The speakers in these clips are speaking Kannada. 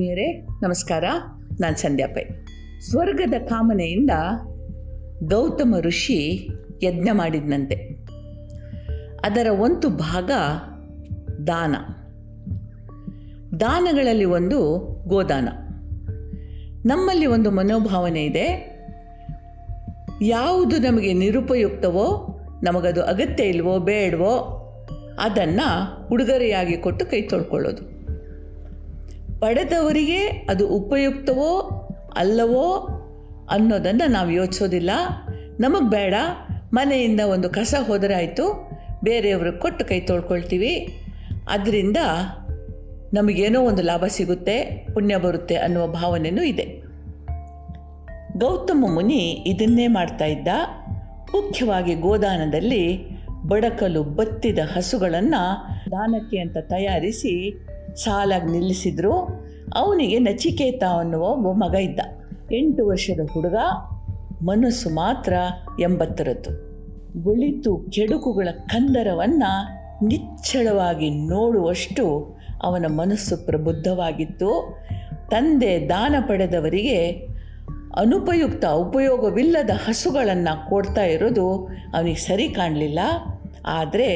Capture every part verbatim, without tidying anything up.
ಆತ್ಮೀಯರೇ, ನಮಸ್ಕಾರ. ನಾನು ಸಂಧ್ಯಾ ಪೈ. ಸ್ವರ್ಗದ ಕಾಮನೆಯಿಂದ ಗೌತಮ ಋಷಿ ಯಜ್ಞ ಮಾಡಿದನಂತೆ. ಅದರ ಒಂದು ಭಾಗ ದಾನ. ದಾನಗಳಲ್ಲಿ ಒಂದು ಗೋದಾನ. ನಮ್ಮಲ್ಲಿ ಒಂದು ಮನೋಭಾವನೆ ಇದೆ, ಯಾವುದು ನಮಗೆ ನಿರುಪಯುಕ್ತವೋ, ನಮಗದು ಅಗತ್ಯ ಇಲ್ವೋ ಬೇಡವೋ ಅದನ್ನು ಉಡುಗೊರೆಯಾಗಿ ಕೊಟ್ಟು ಕೈ ತೊಳ್ಕೊಳ್ಳೋದು. ಪಡೆದವರಿಗೆ ಅದು ಉಪಯುಕ್ತವೋ ಅಲ್ಲವೋ ಅನ್ನೋದನ್ನು ನಾವು ಯೋಚಿಸೋದಿಲ್ಲ. ನಮಗೆ ಬೇಡ, ಮನೆಯಿಂದ ಒಂದು ಕಸ ಹೋದರೆ ಆಯಿತು, ಬೇರೆಯವ್ರಿಗೆ ಕೊಟ್ಟು ಕೈ ತೊಳ್ಕೊಳ್ತೀವಿ. ಅದರಿಂದ ನಮಗೇನೋ ಒಂದು ಲಾಭ ಸಿಗುತ್ತೆ, ಪುಣ್ಯ ಬರುತ್ತೆ ಅನ್ನುವ ಭಾವನೆಯೂ ಇದೆ. ಗೌತಮ ಮುನಿ ಇದನ್ನೇ ಮಾಡ್ತಾ ಇದ್ದ. ಮುಖ್ಯವಾಗಿ ಗೋದಾನದಲ್ಲಿ ಬಡಕಲು ಬತ್ತಿದ ಹಸುಗಳನ್ನು ದಾನಕ್ಕೆ ಅಂತ ತಯಾರಿಸಿ ಸಾಲಾಗಿ ನಿಲ್ಲಿಸಿದ್ರು. ಅವನಿಗೆ ನಚಿಕೇತ ಅನ್ನುವ ಒಬ್ಬ ಮಗ ಇದ್ದ. ಎಂಟು ವರ್ಷದ ಹುಡುಗ, ಮನಸ್ಸು ಮಾತ್ರ ಎಂಬತ್ತರದ್ದು. ಒಳಿತು ಕೆಡುಕುಗಳ ಕಂದರವನ್ನು ನಿಚ್ಚಳವಾಗಿ ನೋಡುವಷ್ಟು ಅವನ ಮನಸ್ಸು ಪ್ರಬುದ್ಧವಾಗಿತ್ತು. ತಂದೆ ದಾನ ಪಡೆದವರಿಗೆ ಅನುಪಯುಕ್ತ ಉಪಯೋಗವಿಲ್ಲದ ಹಸುಗಳನ್ನು ಕೊಡ್ತಾ ಇರೋದು ಅವನಿಗೆ ಸರಿ ಕಾಣಲಿಲ್ಲ. ಆದರೆ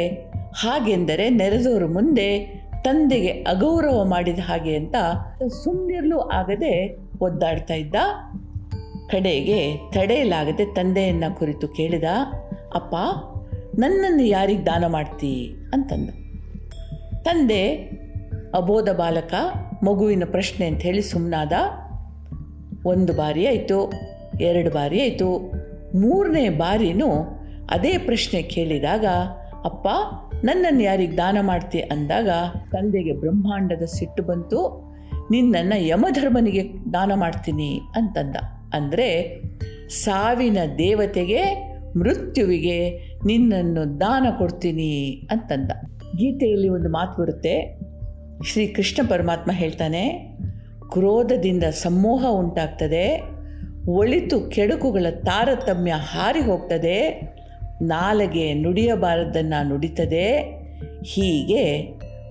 ಹಾಗೆಂದರೆ ನೆರೆದವರು ಮುಂದೆ ತಂದೆಗೆ ಅಗೌರವ ಮಾಡಿದ ಹಾಗೆ ಅಂತ ಸುಮ್ಮನಿರಲು ಆಗದೆ ಒದ್ದಾಡ್ತಾ ಇದ್ದ. ಕಡೆಗೆ ತಡೆಯಲಾಗದೆ ತಂದೆಯನ್ನು ಕುರಿತು ಕೇಳಿದ, ಅಪ್ಪ ನನ್ನನ್ನು ಯಾರಿಗೆ ದಾನ ಮಾಡ್ತೀ ಅಂತಂದ. ತಂದೆ ಅಬೋಧ ಬಾಲಕ, ಮಗುವಿನ ಪ್ರಶ್ನೆ ಅಂತ ಹೇಳಿ ಸುಮ್ಮನಾದ. ಒಂದು ಬಾರಿ ಆಯಿತು, ಎರಡು ಬಾರಿ ಆಯಿತು, ಮೂರನೇ ಬಾರಿನೂ ಅದೇ ಪ್ರಶ್ನೆ ಕೇಳಿದಾಗ ಅಪ್ಪ ನನ್ನನ್ನು ಯಾರಿಗೆ ದಾನ ಮಾಡ್ತಿ ಅಂದಾಗ ತಂದೆಗೆ ಬ್ರಹ್ಮಾಂಡದ ಸಿಟ್ಟು ಬಂತು. ನಿನ್ನನ್ನು ಯಮಧರ್ಮನಿಗೆ ದಾನ ಮಾಡ್ತೀನಿ ಅಂತಂದ. ಅಂದರೆ ಸಾವಿನ ದೇವತೆಗೆ, ಮೃತ್ಯುವಿಗೆ ನಿನ್ನನ್ನು ದಾನ ಕೊಡ್ತೀನಿ ಅಂತಂದ. ಗೀತೆಯಲ್ಲಿ ಒಂದು ಮಾತು ಬರುತ್ತೆ, ಶ್ರೀ ಕೃಷ್ಣ ಪರಮಾತ್ಮ ಹೇಳ್ತಾನೆ, ಕ್ರೋಧದಿಂದ ಸಮೋಹ ಉಂಟಾಗ್ತದೆ, ಒಳಿತು ಕೆಡುಕುಗಳ ತಾರತಮ್ಯ ಹಾರಿ ಹೋಗ್ತದೆ, ನಾಲಿಗೆ ನುಡಿಯಬಾರದನ್ನು ನುಡಿತದೆ. ಹೀಗೆ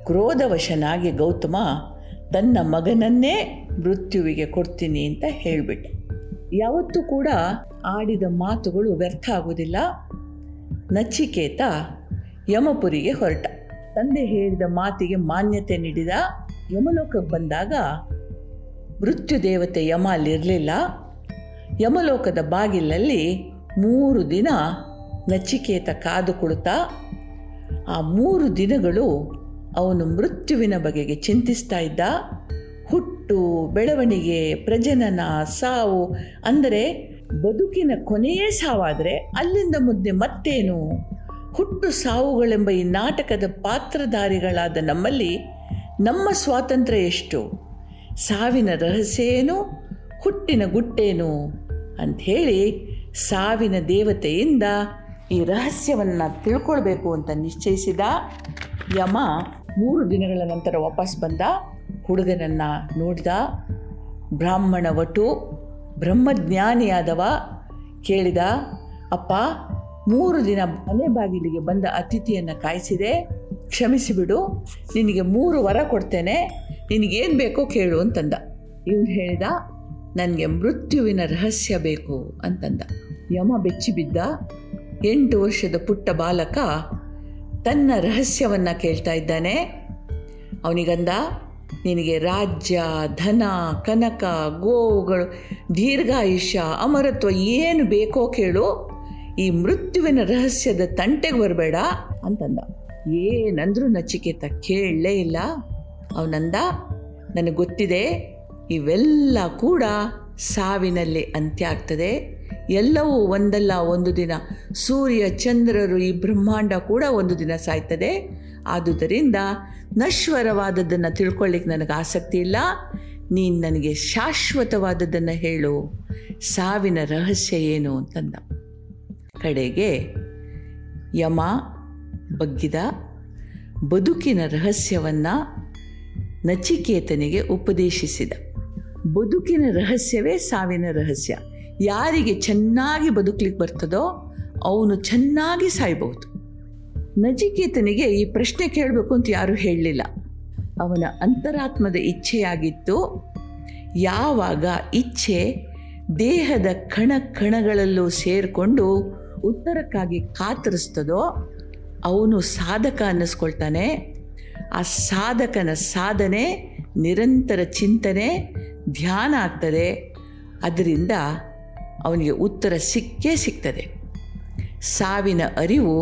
ಕ್ರೋಧವಶನಾಗಿ ಗೌತಮ ತನ್ನ ಮಗನನ್ನೇ ಮೃತ್ಯುವಿಗೆ ಕೊಡ್ತೀನಿ ಅಂತ ಹೇಳಿಬಿಟ್ಟ. ಯಾವತ್ತೂ ಕೂಡ ಆಡಿದ ಮಾತುಗಳು ವ್ಯರ್ಥ ಆಗೋದಿಲ್ಲ. ನಚಿಕೇತ ಯಮಪುರಿಗೆ ಹೊರಟ. ತಂದೆ ಹೇಳಿದ ಮಾತಿಗೆ ಮಾನ್ಯತೆ ನೀಡಿದ. ಯಮಲೋಕಕ್ಕೆ ಬಂದಾಗ ಮೃತ್ಯು ದೇವತೆ ಯಮ ಅಲ್ಲಿರಲಿಲ್ಲ. ಯಮಲೋಕದ ಬಾಗಿಲಲ್ಲಿ ಮೂರು ದಿನ ನಚಿಕೇತ ಕಾದು ಕುಳಿತಾ. ಆ ಮೂರು ದಿನಗಳು ಅವನು ಮೃತ್ಯುವಿನ ಬಗೆಗೆ ಚಿಂತಿಸ್ತಾ ಇದ್ದ. ಹುಟ್ಟು, ಬೆಳವಣಿಗೆ, ಪ್ರಜನನ, ಸಾವು, ಅಂದರೆ ಬದುಕಿನ ಕೊನೆಯೇ ಸಾವಾದರೆ ಅಲ್ಲಿಂದ ಮುಂದೆ ಮತ್ತೇನು? ಹುಟ್ಟು ಸಾವುಗಳೆಂಬ ಈ ನಾಟಕದ ಪಾತ್ರಧಾರಿಗಳಾದ ನಮ್ಮಲ್ಲಿ ನಮ್ಮ ಸ್ವಾತಂತ್ರ್ಯ ಎಷ್ಟು? ಸಾವಿನ ರಹಸ್ಯ ಏನು? ಹುಟ್ಟಿನ ಗುಟ್ಟೇನು ಅಂಥೇಳಿ ಸಾವಿನ ದೇವತೆಯಿಂದ ಈ ರಹಸ್ಯವನ್ನು ತಿಳ್ಕೊಳ್ಬೇಕು ಅಂತ ನಿಶ್ಚಯಿಸಿದ. ಯಮ ಮೂರು ದಿನಗಳ ನಂತರ ವಾಪಸ್ ಬಂದ. ಹುಡುಗನನ್ನು ನೋಡಿದ. ಬ್ರಾಹ್ಮಣ ವಟು, ಬ್ರಹ್ಮಜ್ಞಾನಿಯಾದವ. ಕೇಳಿದ, ಅಪ್ಪ ಮೂರು ದಿನ ಮನೆ ಬಾಗಿಲಿಗೆ ಬಂದ ಅತಿಥಿಯನ್ನು ಕಾಯಿಸಿದೆ, ಕ್ಷಮಿಸಿಬಿಡು, ನಿನಗೆ ಮೂರು ವರ ಕೊಡ್ತೇನೆ, ನಿನಗೇನು ಬೇಕೋ ಕೇಳು ಅಂತಂದ. ಇವನು ಹೇಳಿದ, ನನಗೆ ಮೃತ್ಯುವಿನ ರಹಸ್ಯ ಬೇಕು ಅಂತಂದ. ಯಮ ಬೆಚ್ಚಿ ಬಿದ್ದ. ಎಂಟು ವರ್ಷದ ಪುಟ್ಟ ಬಾಲಕ ತನ್ನ ರಹಸ್ಯವನ್ನು ಕೇಳ್ತಾ ಇದ್ದಾನೆ. ಅವನಿಗಂದ, ನಿನಗೆ ರಾಜ್ಯ, ಧನ, ಕನಕ, ಗೋವುಗಳು, ದೀರ್ಘಾಯುಷ್ಯ, ಅಮರತ್ವ ಏನು ಬೇಕೋ ಕೇಳು, ಈ ಮೃತ್ಯುವಿನ ರಹಸ್ಯದ ತಂಟೆಗೆ ಬರಬೇಡ ಅಂತಂದ. ಏನಂದರೂ ನಚಿಕೇತ ಕೇಳಲೇ ಇಲ್ಲ. ಅವನಂದ, ನನಗೆ ಗೊತ್ತಿದೆ, ಇವೆಲ್ಲ ಕೂಡ ಸಾವಿನಲ್ಲಿ ಅಂತ್ಯ ಆಗ್ತದೆ, ಎಲ್ಲವೂ ಒಂದಲ್ಲ ಒಂದು ದಿನ, ಸೂರ್ಯ ಚಂದ್ರರು ಈ ಬ್ರಹ್ಮಾಂಡ ಕೂಡ ಒಂದು ದಿನ ಸಾಯ್ತದೆ. ಆದುದರಿಂದ ನಶ್ವರವಾದದ್ದನ್ನು ತಿಳ್ಕೊಳ್ಳಿಕ್ಕೆ ನನಗೆ ಆಸಕ್ತಿ ಇಲ್ಲ, ನೀನು ನನಗೆ ಶಾಶ್ವತವಾದದ್ದನ್ನು ಹೇಳು, ಸಾವಿನ ರಹಸ್ಯ ಏನು ಅಂತಂದ. ಕಡೆಗೆ ಯಮ ಬಗ್ಗಿದ. ಬದುಕಿನ ರಹಸ್ಯವನ್ನು ನಚಿಕೇತನಿಗೆ ಉಪದೇಶಿಸಿದ. ಬದುಕಿನ ರಹಸ್ಯವೇ ಸಾವಿನ ರಹಸ್ಯ. ಯಾರಿಗೆ ಚೆನ್ನಾಗಿ ಬದುಕಲಿಕ್ಕೆ ಬರ್ತದೋ ಅವನು ಚೆನ್ನಾಗಿ ಸಾಯ್ಬೋದು. ನಚಿಕೇತನಿಗೆ ಈ ಪ್ರಶ್ನೆ ಕೇಳಬೇಕು ಅಂತ ಯಾರೂ ಹೇಳಲಿಲ್ಲ. ಅವನ ಅಂತರಾತ್ಮದ ಇಚ್ಛೆಯಾಗಿತ್ತು. ಯಾವಾಗ ಇಚ್ಛೆ ದೇಹದ ಕಣ ಕಣಗಳಲ್ಲೂ ಸೇರಿಕೊಂಡು ಉತ್ತರಕ್ಕಾಗಿ ಕಾತರಿಸ್ತದೋ ಅವನು ಸಾಧಕ ಅನ್ನಿಸ್ಕೊಳ್ತಾನೆ. ಆ ಸಾಧಕನ ಸಾಧನೆ, ನಿರಂತರ ಚಿಂತನೆ, ಧ್ಯಾನ ಆಗ್ತದೆ. ಅದರಿಂದ ಅವನಿಗೆ ಉತ್ತರ ಸಿಕ್ಕೇ ಸಿಗ್ತದೆ. ಸಾವಿನ ಅರಿವು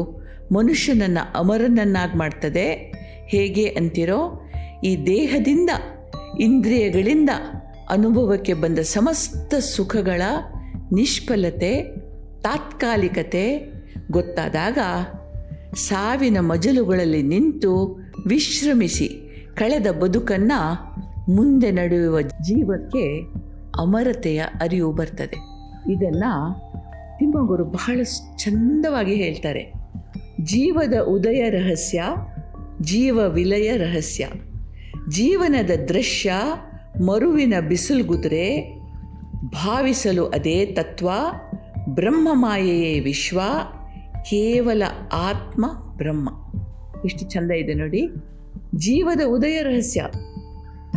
ಮನುಷ್ಯನನ್ನು ಅಮರನನ್ನಾಗಿ ಮಾಡ್ತದೆ. ಹೇಗೆ ಅಂತಿರೋ, ಈ ದೇಹದಿಂದ ಇಂದ್ರಿಯಗಳಿಂದ ಅನುಭವಕ್ಕೆ ಬಂದ ಸಮಸ್ತ ಸುಖಗಳ ನಿಷ್ಫಲತೆ, ತಾತ್ಕಾಲಿಕತೆ ಗೊತ್ತಾದಾಗ ಸಾವಿನ ಮಜಲುಗಳಲ್ಲಿ ನಿಂತು ವಿಶ್ರಮಿಸಿ ಕಳೆದ ಬದುಕನ್ನು ಮುಂದೆ ನಡೆಯುವ ಜೀವಕ್ಕೆ ಅಮರತೆಯ ಅರಿವು ಬರ್ತದೆ. ಇದನ್ನು ತಿಮ್ಮಗುರು ಬಹಳ ಚಂದವಾಗಿ ಹೇಳ್ತಾರೆ. ಜೀವದ ಉದಯ ರಹಸ್ಯ, ಜೀವ ವಿಲಯ ರಹಸ್ಯ, ಜೀವನದ ದೃಶ್ಯ ಮರುವಿನ ಬಿಸಿಲುಗುದುರೆ, ಭಾವಿಸಲು ಅದೇ ತತ್ವ, ಬ್ರಹ್ಮಮಾಯೆಯೇ ವಿಶ್ವ, ಕೇವಲ ಆತ್ಮ ಬ್ರಹ್ಮ. ಎಷ್ಟು ಚಂದ ಇದೆ ನೋಡಿ. ಜೀವದ ಉದಯ ರಹಸ್ಯ,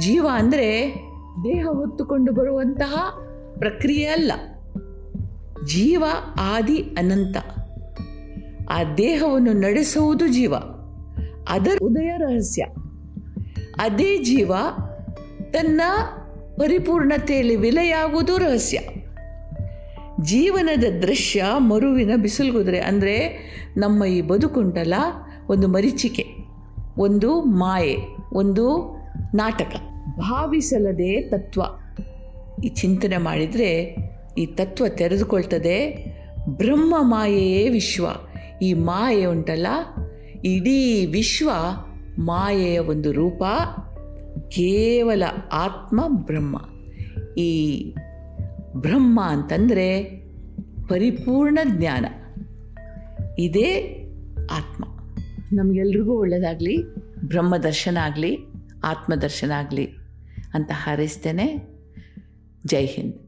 ಜೀವ ಅಂದರೆ ದೇಹ ಹೊತ್ತುಕೊಂಡು ಬರುವಂತಹ ಪ್ರಕ್ರಿಯೆ ಅಲ್ಲ. ಜೀವ ಆದಿ ಅನಂತ, ಆ ದೇಹವನ್ನು ನಡೆಸುವುದು ಜೀವ, ಅದರ ಉದಯ ರಹಸ್ಯ. ಅದೇ ಜೀವ ತನ್ನ ಪರಿಪೂರ್ಣತೆಯಲ್ಲಿ ವಿಲೆಯಾಗುವುದು ರಹಸ್ಯ. ಜೀವನದ ದೃಶ್ಯ ಮರುವಿನ ಬಿಸಿಲುಗುದುರೆ ಅಂದರೆ ನಮ್ಮ ಈ ಬದುಕುಂಟಲ್ಲ, ಒಂದು ಮರೀಚಿಕೆ, ಒಂದು ಮಾಯೆ, ಒಂದು ನಾಟಕ. ಭಾವಿಸಲದೇ ತತ್ವ, ಈ ಚಿಂತನೆ ಮಾಡಿದರೆ ಈ ತತ್ವ ತೆರೆದುಕೊಳ್ತದೆ. ಬ್ರಹ್ಮ ಮಾಯೆಯೇ ವಿಶ್ವ, ಈ ಮಾಯೆ ಉಂಟಲ್ಲ, ಇಡೀ ವಿಶ್ವ ಮಾಯೆಯ ಒಂದು ರೂಪ, ಕೇವಲ ಆತ್ಮ ಬ್ರಹ್ಮ. ಈ ಬ್ರಹ್ಮ ಅಂತಂದರೆ ಪರಿಪೂರ್ಣ ಜ್ಞಾನ, ಇದೇ ಆತ್ಮ. ನಮಗೆಲ್ರಿಗೂ ಒಳ್ಳೆಯದಾಗಲಿ, ಬ್ರಹ್ಮದರ್ಶನ ಆಗಲಿ, ಆತ್ಮದರ್ಶನ ಆಗಲಿ ಅಂತ ಹಾರೈಸ್ತೇನೆ. ಜೈ ಹಿಂದ್.